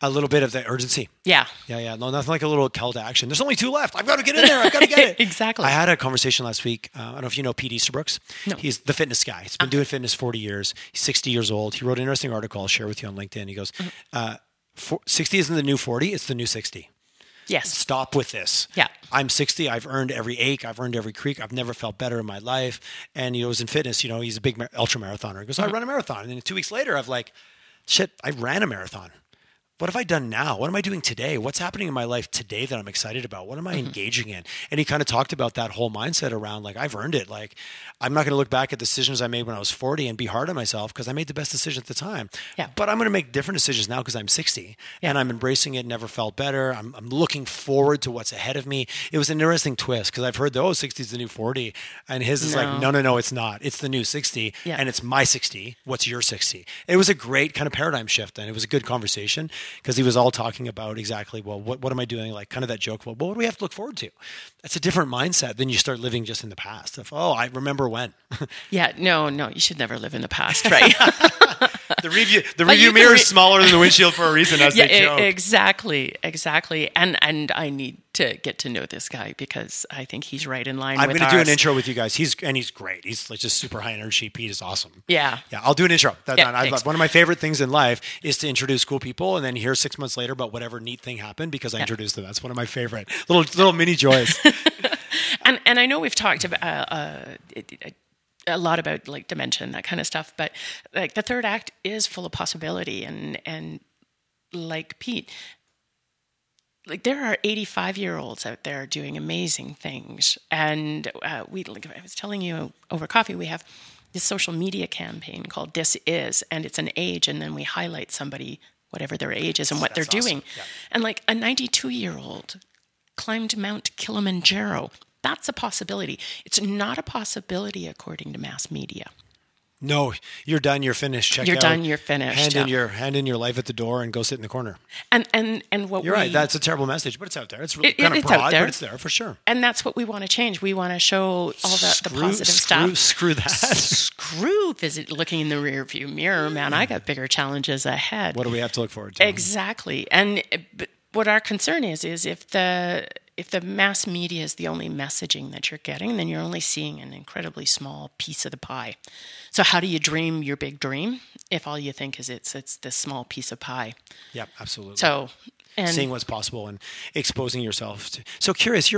A little bit of the urgency. Yeah. No, nothing like a little call to action. There's only two left. I've got to get in there. I've got to get it. Exactly. I had a conversation last week. I don't know if you know Pete Easterbrooks. No. He's the fitness guy. He's been doing fitness 40 years. He's 60 years old. He wrote an interesting article I'll share with you on LinkedIn. He goes, 60 isn't the new 40. It's the new 60. Yes. Stop with this. Yeah. I'm 60. I've earned every ache. I've earned every creek. I've never felt better in my life. And he was in fitness. He's a big ultra marathoner. He goes, I run a marathon. And then 2 weeks later, I've shit, I ran a marathon. What have I done now? What am I doing today? What's happening in my life today that I'm excited about? What am I engaging in? And he kind of talked about that whole mindset around I've earned it. I'm not going to look back at decisions I made when I was 40 and be hard on myself because I made the best decision at the time. Yeah. But I'm going to make different decisions now because I'm 60 and I'm embracing it. Never felt better. I'm looking forward to what's ahead of me. It was an interesting twist because I've heard that, 60 is the new 40. And his is no, it's not. It's the new 60 and it's my 60. What's your 60? It was a great kind of paradigm shift and it was a good conversation. Because he was all talking about exactly, well, what am I doing? Kind of that joke, well, what do we have to look forward to? That's a different mindset than you start living just in the past. I remember when. Yeah, no, you should never live in the past, right? The rearview mirror is smaller than the windshield for a reason, as they joke. Exactly. And I need to get to know this guy because I think he's right in line with ours. I'm going to do an intro with you guys. He's great. He's just super high energy. Pete is awesome. Yeah. Yeah, I'll do an intro. One of my favorite things in life is to introduce cool people and then hear 6 months later about whatever neat thing happened because I introduced them. That's one of my favorite little mini joys. And I know we've talked about a lot about dementia and that kind of stuff, but the third act is full of possibility and Pete, there are 85-year-olds out there doing amazing things. And I was telling you over coffee, we have this social media campaign called This Is, and it's an age. And then we highlight somebody, whatever their age is and what they're doing. Awesome. Yeah. And a 92-year-old climbed Mount Kilimanjaro. That's a possibility. It's not a possibility according to mass media. No, you're done. You're finished. Check you're out. Done. You're finished. Hand in your life at the door and go sit in the corner. And what you're right. That's a terrible message, but it's out there. It's really kind of broad, but it's there for sure. And that's what we want to change. We want to show all that the positive stuff. Screw that. Screw looking in the rearview mirror, man. I got bigger challenges ahead. What do we have to look forward to? Exactly. And what our concern is if the mass media is the only messaging that you're getting, then you're only seeing an incredibly small piece of the pie. So how do you dream your big dream if all you think is it's this small piece of pie? Yep, absolutely. So seeing what's possible and exposing yourself to. So curious,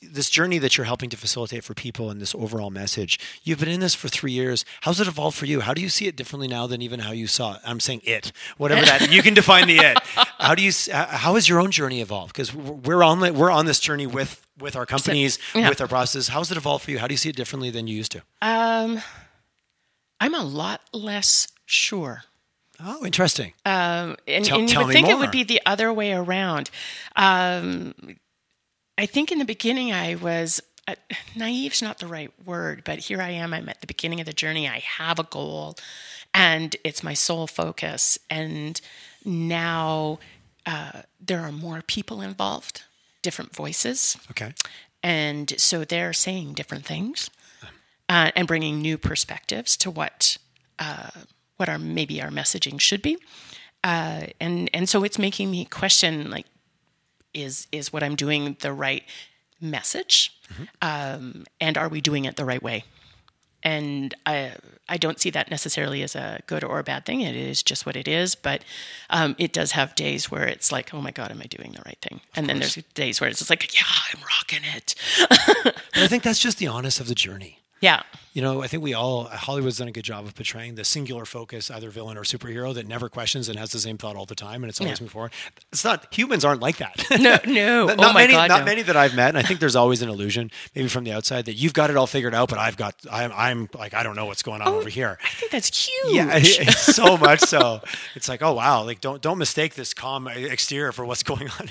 this journey that you're helping to facilitate for people and this overall message, you've been in this for 3 years. How's it evolved for you? How do you see it differently now than even how you saw it? I'm saying it, whatever that, you can define the it. How has your own journey evolved? Because we're on this journey with our companies, with our processes. How's it evolved for you? How do you see it differently than you used to? I'm a lot less sure. Oh, interesting. And you would think it would be the other way around. I think in the beginning I was, naive's not the right word, but here I am. I'm at the beginning of the journey. I have a goal and it's my sole focus. And now there are more people involved, different voices. Okay. And so they're saying different things and bringing new perspectives to what maybe our messaging should be. And so it's making me question, like, is what I'm doing the right message? Mm-hmm. And are we doing it the right way? And I don't see that necessarily as a good or a bad thing. It is just what it is. But it does have days where it's like, oh my God, am I doing the right thing? And then there's days where it's just like, yeah, I'm rocking it. But I think that's just the honest of the journey. Yeah. You know, I think Hollywood's done a good job of portraying the singular focus, either villain or superhero that never questions and has the same thought all the time. And it's always moving forward. It's not, humans aren't like that. No. Not many that I've met. And I think there's always an illusion, maybe from the outside, that you've got it all figured out, but I'm like, I don't know what's going on over here. I think that's huge. Yeah, so much so. It's like, oh wow. Like don't mistake this calm exterior for what's going on.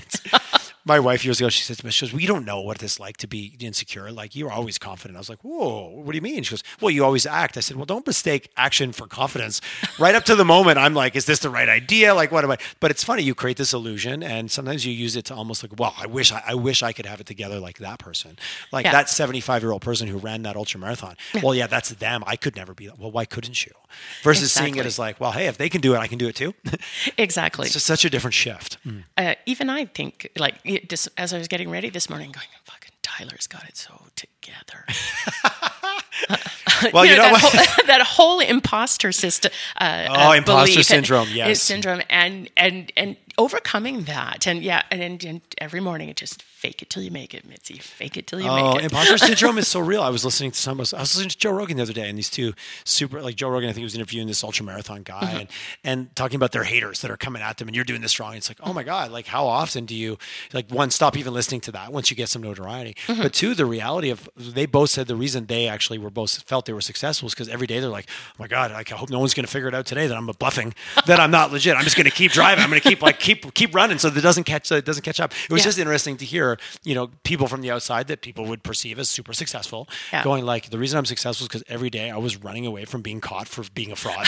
My wife years ago, she says, we don't know what it's like to be insecure. Like, you're always confident. I was like, whoa, what do you mean? She goes, well, you always act. I said, well, don't mistake action for confidence. Right up to the moment, I'm like, is this the right idea? Like, what am I? But it's funny, you create this illusion, and sometimes you use it to almost like, wow, I wish I could have it together like that person. Like that 75-year-old person who ran that ultra marathon. Yeah. Well, yeah, that's them. I could never be that. Well, why couldn't you? Versus seeing it as like, well, hey, if they can do it, I can do it too. Exactly. It's just such a different shift. Mm. Even I think, like, as I was getting ready this morning, going, fucking Tyler's got it so together. Well, you know what? That whole imposter system. Imposter syndrome. Yes. Syndrome and overcoming that. And yeah. And every morning it just fake it till you make it, Mitzi. Fake it till you make it. Oh, imposter syndrome is so real. I was listening to Joe Rogan the other day, and these two super, like Joe Rogan, I think he was interviewing this ultra marathon guy and talking about their haters that are coming at them, and you're doing this wrong. It's like, oh my God, like how often do you, like, one, stop even listening to that once you get some notoriety, but two, the reality of, they both said the reason they actually felt they were successful is because every day they're like, oh my God, I hope no one's going to figure it out today that I'm bluffing, that I'm not legit. I'm just going to keep driving. I'm going to keep running so that it doesn't catch up. It was just interesting to hear, you know, people from the outside that people would perceive as super successful going like, the reason I'm successful is because every day I was running away from being caught for being a fraud.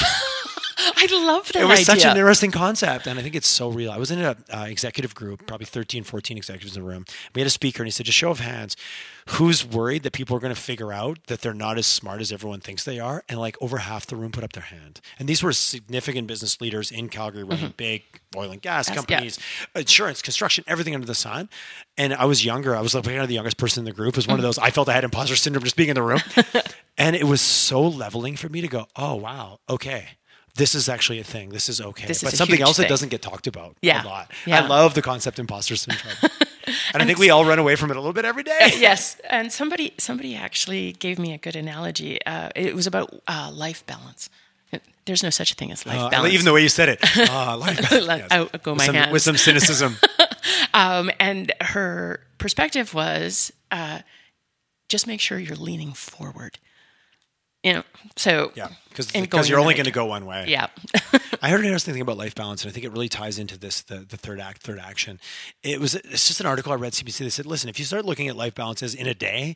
I love that idea. It was such an interesting concept, and I think it's so real. I was in an executive group, probably 13, 14 executives in the room. We had a speaker, and he said, just show of hands, who's worried that people are going to figure out that they're not as smart as everyone thinks they are? And like over half the room put up their hand. And these were significant business leaders in Calgary running big oil and gas companies, insurance, construction, everything under the sun. And I was younger. I was like, the youngest person in the group. It was one of those, I felt I had imposter syndrome just being in the room. And it was so leveling for me to go, oh, wow, okay. This is actually a thing. This is okay. This but is something else that doesn't get talked about a lot. Yeah. I love the concept imposter syndrome. And I think we all run away from it a little bit every day. Yes. And somebody actually gave me a good analogy. It was about life balance. There's no such a thing as life balance. Even the way you said it. Life balance. Out go my hands. With some cynicism. And her perspective was just make sure you're leaning forward. You know, so Because you're only going to go one way. Yeah. I heard an interesting thing about life balance, and I think it really ties into this, the third action. It's just an article I read at CBC. They said, listen, if you start looking at life balances in a day,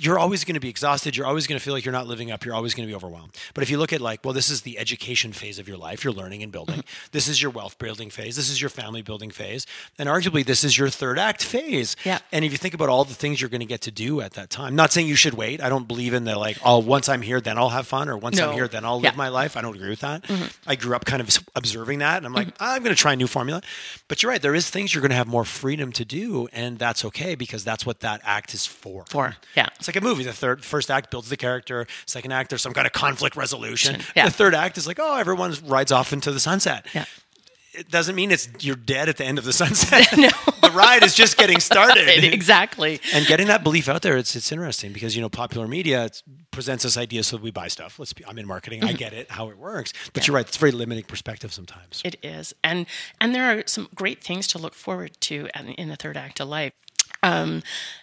you're always going to be exhausted. You're always going to feel like you're not living up. You're always going to be overwhelmed. But if you look at like, well, this is the education phase of your life. You're learning and building. This is your wealth building phase. This is your family building phase. And arguably, this is your third act phase. Yeah. And if you think about all the things you're going to get to do at that time, not saying you should wait. I don't believe in the like, oh, once I'm here, then I'll have fun, or once I'm here, then I'll live my life. I don't agree with that. I grew up kind of observing that, and I'm like, I'm going to try a new formula. But you're right. There is things you're going to have more freedom to do, and that's okay, because that's what that act is for. It's like a movie. The first act builds the character. Second act, there's some kind of conflict resolution. The third act is like, oh, everyone rides off into the sunset. It doesn't mean you're dead at the end of the sunset. The ride is just getting started. Exactly. And getting that belief out there, it's interesting, because popular media presents us ideas so that we buy stuff. I'm in marketing. I get it, how it works. But you're right. It's a very limiting perspective sometimes. It is. And there are some great things to look forward to in the third act of life.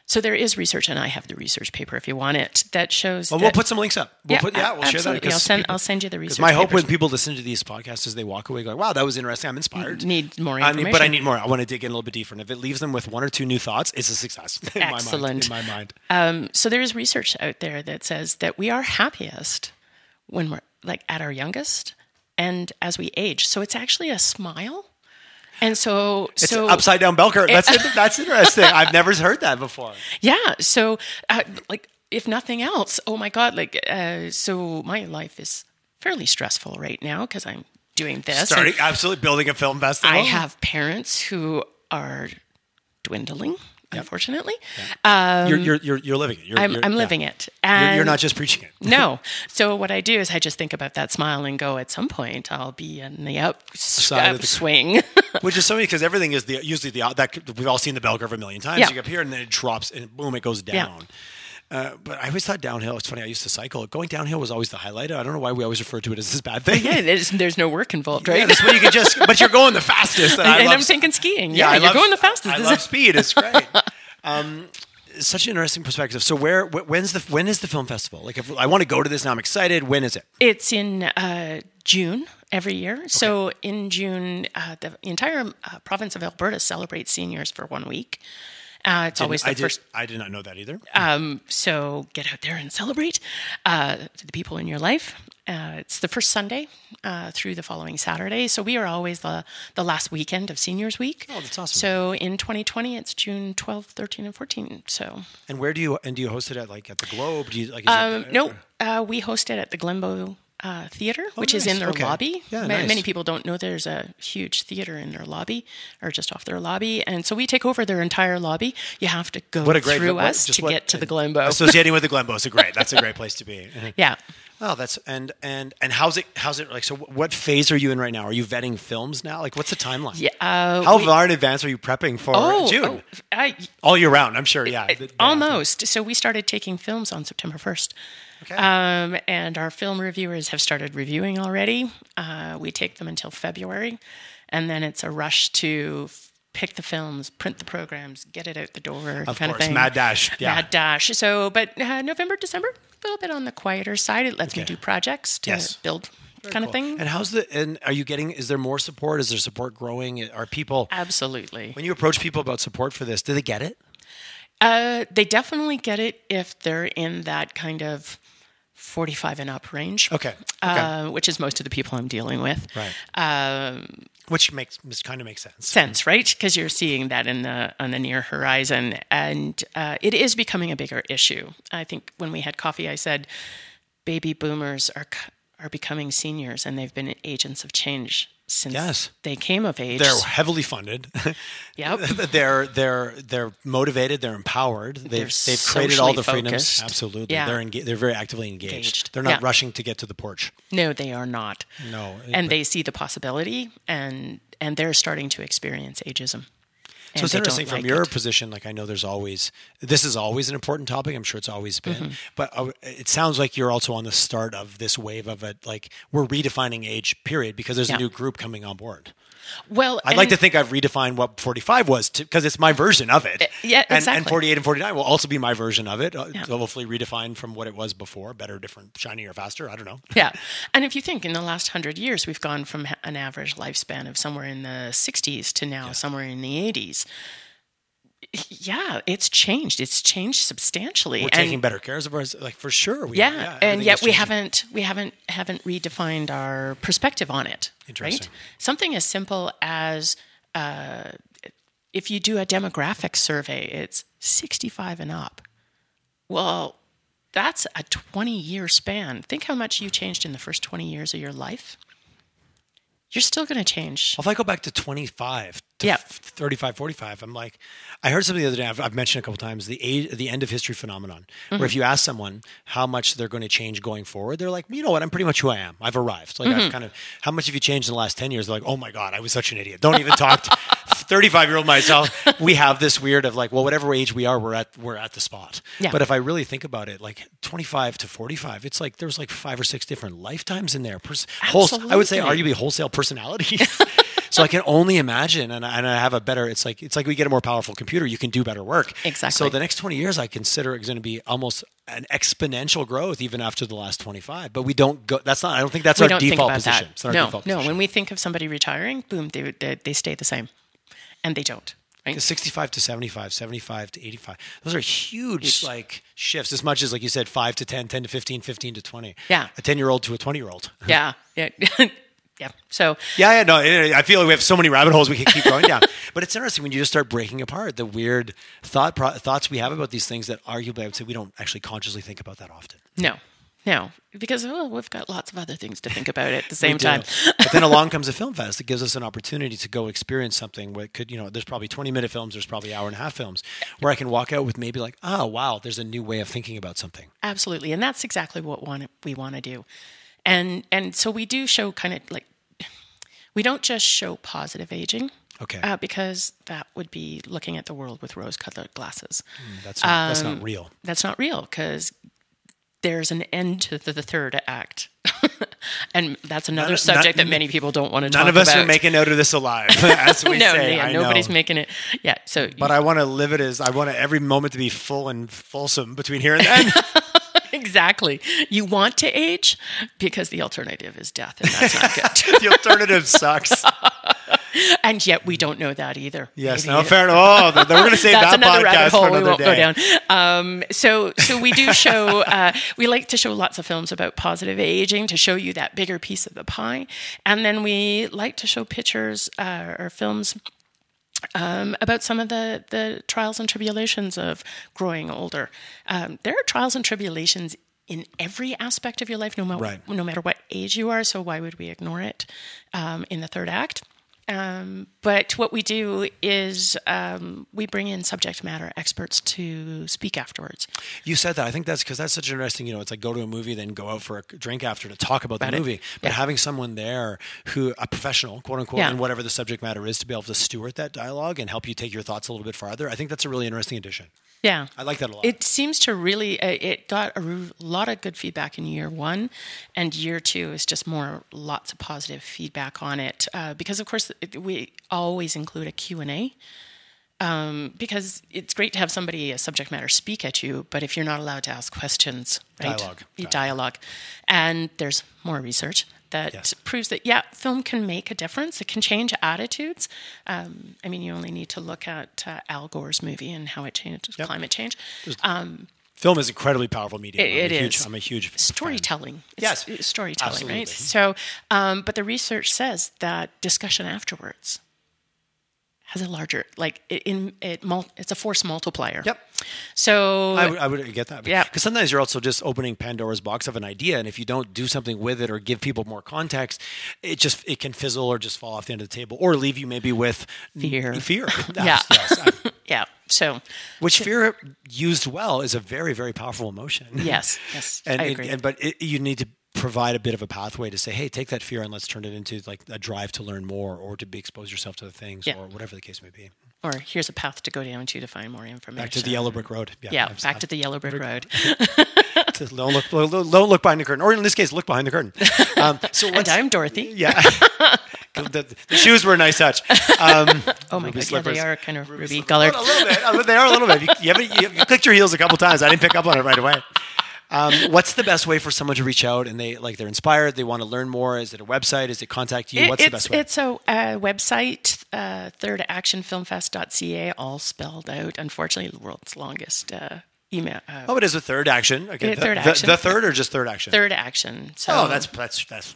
So there is research, and I have the research paper if you want it, that shows. Well, we'll put some links up. We'll share that. I'll send you the research. My hope when people listen to these podcasts is they walk away going, wow, that was interesting. I'm inspired. Need more information. But I need more. I want to dig in a little bit deeper. And if it leaves them with one or two new thoughts, it's a success. Excellent. In my mind. So there is research out there that says that we are happiest when we're like at our youngest and as we age. So it's actually a smile. And so it's an upside down bell curve. That's interesting. I've never heard that before. Yeah. So like if nothing else, oh my God, like, so my life is fairly stressful right now because I'm doing this. Absolutely building a film festival. I have parents who are dwindling, unfortunately. You're living it. I'm living it. And you're not just preaching it. No. So what I do is I just think about that smile and go, at some point, I'll be in the upswing. Which is so funny because everything is we've all seen the bell curve a million times. Yeah. You get up here and then it drops and boom, it goes down. Yeah. But I always thought downhill, it's funny, I used to cycle. Going downhill was always the highlight. I don't know why we always refer to it as this bad thing. Yeah, there's no work involved, right? Yeah, that's when you can just, but you're going the fastest. I'm thinking skiing. Yeah, you're going the fastest. I love speed. It's great. Such an interesting perspective. So when is the film festival? Like, if I want to go to this now, I'm excited. When is it? It's in June every year. Okay. So in June, the entire province of Alberta celebrates seniors for 1 week. It's always the first. I did not know that either. So get out there and celebrate the people in your life. It's the first Sunday through the following Saturday. So we are always the last weekend of Seniors Week. Oh, that's awesome. So in 2020, it's June 12, 13, and 14. So. And where do you host it at? Like at the Globe? We host it at the Glenbow theater, which is in their lobby. Yeah, Many people don't know there's a huge theater in their lobby or just off their lobby. And so we take over their entire lobby. You have to go through us to get to the Glenbow. Associating with the Glenbow is that's a great place to be. Yeah. Oh, that's and how's it like? So what phase are you in right now? Are you vetting films now? Like, what's the timeline? Yeah, how far in advance are you prepping for June? All year round, I'm sure. Yeah, almost. So we started taking films on September 1st. Okay. And our film reviewers have started reviewing already. We take them until February, and then it's a rush to pick the films, print the programs, get it out the door, of thing. Mad dash. Yeah. Mad dash. So, but November, December, a little bit on the quieter side. It lets me do projects to build kind of thing. And is there more support? Is there support growing? Are people... Absolutely. When you approach people about support for this, do they get it? They definitely get it if they're in that kind of 45 and up range. Okay. Which is most of the people I'm dealing with. Right. Which kind of makes sense. Right? Because you're seeing that on the near horizon. And it is becoming a bigger issue. I think when we had coffee, I said, baby boomers are becoming seniors, and they've been agents of change since they came of age. They're heavily funded. Yep. They're motivated. They're empowered. They've created all the freedoms. Absolutely. Yeah. They're very actively engaged. They're not rushing to get to the porch. No, they are not. No. And they see the possibility, and they're starting to experience ageism. So it's interesting from your position, like I know this is always an important topic. I'm sure it's always been, but it sounds like you're also on the start of this wave of it. Like we're redefining age period because there's a new group coming on board. Well, I'd like to think I've redefined what 45 was, because it's my version of it. Yeah, exactly. And 48 and 49 will also be my version of it, so hopefully redefined from what it was before, better, different, shinier, faster. I don't know. Yeah. And if you think in the last 100 years, we've gone from an average lifespan of somewhere in the 60s to now somewhere in the 80s. Yeah, it's changed. It's changed substantially. We're taking better care of ours, like for sure. Yeah, and yet we haven't redefined our perspective on it. Interesting. Right? Something as simple as if you do a demographic survey, it's 65 and up. Well, that's a 20-year span. Think how much you changed in the first 20 years of your life. You're still going to change. Well, if I go back to 25, to 35, 45, I'm like, I heard something the other day, I've mentioned a couple times, the end of history phenomenon, where if you ask someone how much they're going to change going forward, they're like, you know what, I'm pretty much who I am. I've arrived. Like, I've kind of, how much have you changed in the last 10 years? They're like, oh my God, I was such an idiot. Don't even talk to 35-year-old myself. We have this weird of like, well, whatever age we are, we're at the spot. Yeah. But if I really think about it, like 25 to 45, it's like, there's like 5 or 6 different lifetimes in there. I would say arguably wholesale personalities. So I can only imagine, and I have a better, it's like we get a more powerful computer, you can do better work. Exactly. So the next 20 years I consider is going to be almost an exponential growth even after the last 25. But we don't go, I don't think that's our default position. It's not our default position. No, when we think of somebody retiring, boom, they stay the same. And they don't. Right? 65 to 75, 75 to 85. Those are huge like shifts, as much as, like you said, 5 to 10, 10 to 15, 15 to 20. Yeah. A 10-year-old to a 20-year-old. Yeah. Yeah. Yeah. So. Yeah. No, I feel like we have so many rabbit holes we can keep going down. But it's interesting when you just start breaking apart the weird thoughts we have about these things that arguably I would say we don't actually consciously think about that often. No. Because we've got lots of other things to think about at the same time. But then along comes a film fest that gives us an opportunity to go experience something where it could, there's probably 20-minute films, there's probably hour-and-a-half films, where I can walk out with maybe like, oh, wow, there's a new way of thinking about something. Absolutely. And that's exactly what we want to do. And so we do show kind of like, we don't just show positive aging. Okay. Because that would be looking at the world with rose-colored glasses. That's not real. That's not real because there's an end to the third act. And that's another subject that many people don't want to talk about. None of us are making out of this alive, as we say. Yeah, nobody's making it. Yeah. So, but I want to live it as, I want every moment to be full and fulsome between here and then. Exactly. You want to age because the alternative is death, and that's not good. The alternative sucks. And yet we don't know that either. Yes, maybe. No, fair enough. We're going to save that podcast for another day. We won't go down. So we do show, we like to show lots of films about positive aging to show you that bigger piece of the pie. And then we like to show pictures or films about some of the trials and tribulations of growing older. There are trials and tribulations in every aspect of your life, no matter what age you are, so why would we ignore it in the third act? But what we do is we bring in subject matter experts to speak afterwards. You said that. I think that's because that's such an interesting, it's like go to a movie, then go out for a drink after to talk about the movie. But having someone there who, a professional, quote unquote, in whatever the subject matter is, to be able to steward that dialogue and help you take your thoughts a little bit farther, I think that's a really interesting addition. Yeah. I like that a lot. It seems to really, it got a lot of good feedback in year one, and year two is just lots of positive feedback on it. Because of course, we always include a Q&A, because it's great to have somebody, a subject matter, speak at you, but if you're not allowed to ask questions, right? Dialogue. And there's more research that proves that, film can make a difference. It can change attitudes. You only need to look at Al Gore's movie and how it changed climate change. Film is incredibly powerful media. I'm a huge storytelling. Yes, storytelling, absolutely. Right? So, but the research says that discussion afterwards has a larger, it's a force multiplier. Yep. So I would get that. Yeah. Because sometimes you're also just opening Pandora's box of an idea, and if you don't do something with it or give people more context, it can fizzle or just fall off the end of the table or leave you maybe with fear. Yeah. So, which fear used well is a very, very powerful emotion. Yes, I agree. But you need to provide a bit of a pathway to say, hey, take that fear and let's turn it into like a drive to learn more or to expose yourself to the things or whatever the case may be. Or here's a path to go down to find more information. Back to the yellow brick road. Back to the yellow brick road. Don't look behind the curtain. Or in this case, look behind the curtain. And I'm Dorothy. Yeah. The shoes were a nice touch. Oh my God, yeah, they are kind of ruby colored. A little bit. They are a little bit. You clicked your heels a couple times. I didn't pick up on it right away. What's the best way for someone to reach out and they're inspired, they want to learn more? Is it a website? Is it contact you? What's the best way? It's a website, thirdactionfilmfest.ca, all spelled out. Unfortunately, the world's longest email. It is a Third Action. Okay, Third Action. The third or just Third Action? Third Action. So that's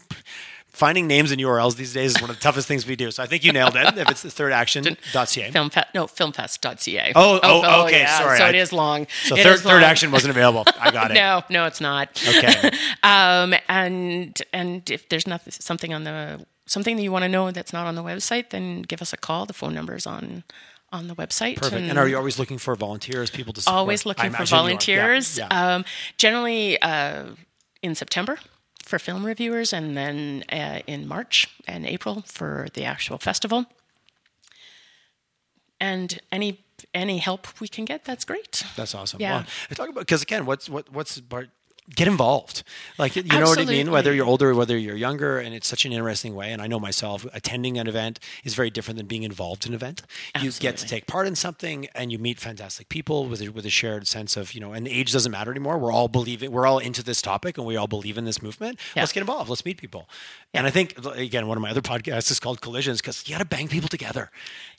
finding names and URLs these days is one of the toughest things we do. So I think you nailed it. If it's the thirdAction.ca. Filmfest.ca. Oh, okay. Yeah. Sorry. So it is long. So Third Action wasn't available. I got it. No, it's not. Okay. And if there's something that you want to know that's not on the website, then give us a call. The phone number is on the website. Perfect. And are you always looking for volunteers, people to support? Always looking for volunteers. Yeah. Yeah. Generally in September for film reviewers, and then in March and April for the actual festival. And any help we can get, that's great. That's awesome. Yeah. Well, talk about, because again, what's part? Get involved. Like, you Absolutely. Know what I mean? Whether you're older or whether you're younger, and it's such an interesting way. And I know myself, attending an event is very different than being involved in an event. Absolutely. You get to take part in something and you meet fantastic people with a shared sense of, and age doesn't matter anymore. We're all into this topic and we all believe in this movement. Yeah. Let's get involved. Let's meet people. Yeah. And I think, again, one of my other podcasts is called Collisions, because you got to bang people together.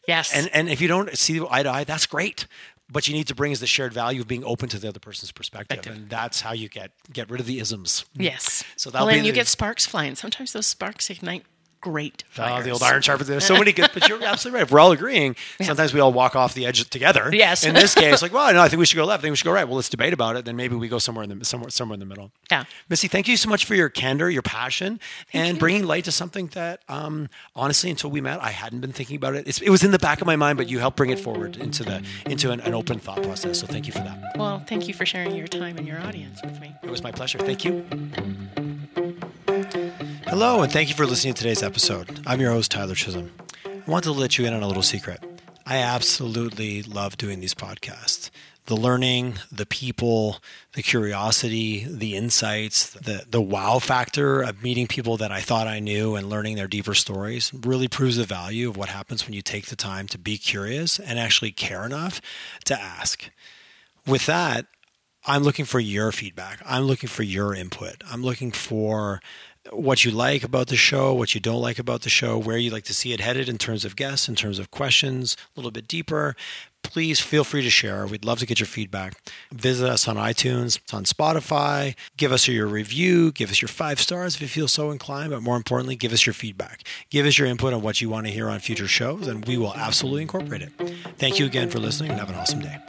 Yes. And if you don't see eye to eye, that's great. What you need to bring is the shared value of being open to the other person's perspective. And that's how you get rid of the isms. Yes. So you get sparks flying. Sometimes those sparks ignite great fires. Oh, the old iron sharpens. There's so many good, but you're absolutely right. If we're all agreeing, sometimes we all walk off the edge together. Yes. In this case, I think we should go left. I think we should go right. Well, let's debate about it. Then maybe we go somewhere in the middle. Yeah. Missy, thank you so much for your candor, your passion, and bringing light to something that, honestly, until we met, I hadn't been thinking about it. It was in the back of my mind, but you helped bring it forward into an open thought process. So thank you for that. Well, thank you for sharing your time and your audience with me. It was my pleasure. Thank you. Hello, and thank you for listening to today's episode. I'm your host, Tyler Chisholm. I want to let you in on a little secret. I absolutely love doing these podcasts. The learning, the people, the curiosity, the insights, the wow factor of meeting people that I thought I knew and learning their deeper stories really proves the value of what happens when you take the time to be curious and actually care enough to ask. With that, I'm looking for your feedback. I'm looking for your input. I'm looking for what you like about the show, what you don't like about the show, where you like to see it headed in terms of guests, in terms of questions, a little bit deeper. Please feel free to share. We'd love to get your feedback. Visit us on iTunes, on Spotify. Give us your review. Give us your 5 stars if you feel so inclined. But more importantly, give us your feedback. Give us your input on what you want to hear on future shows, and we will absolutely incorporate it. Thank you again for listening, and have an awesome day.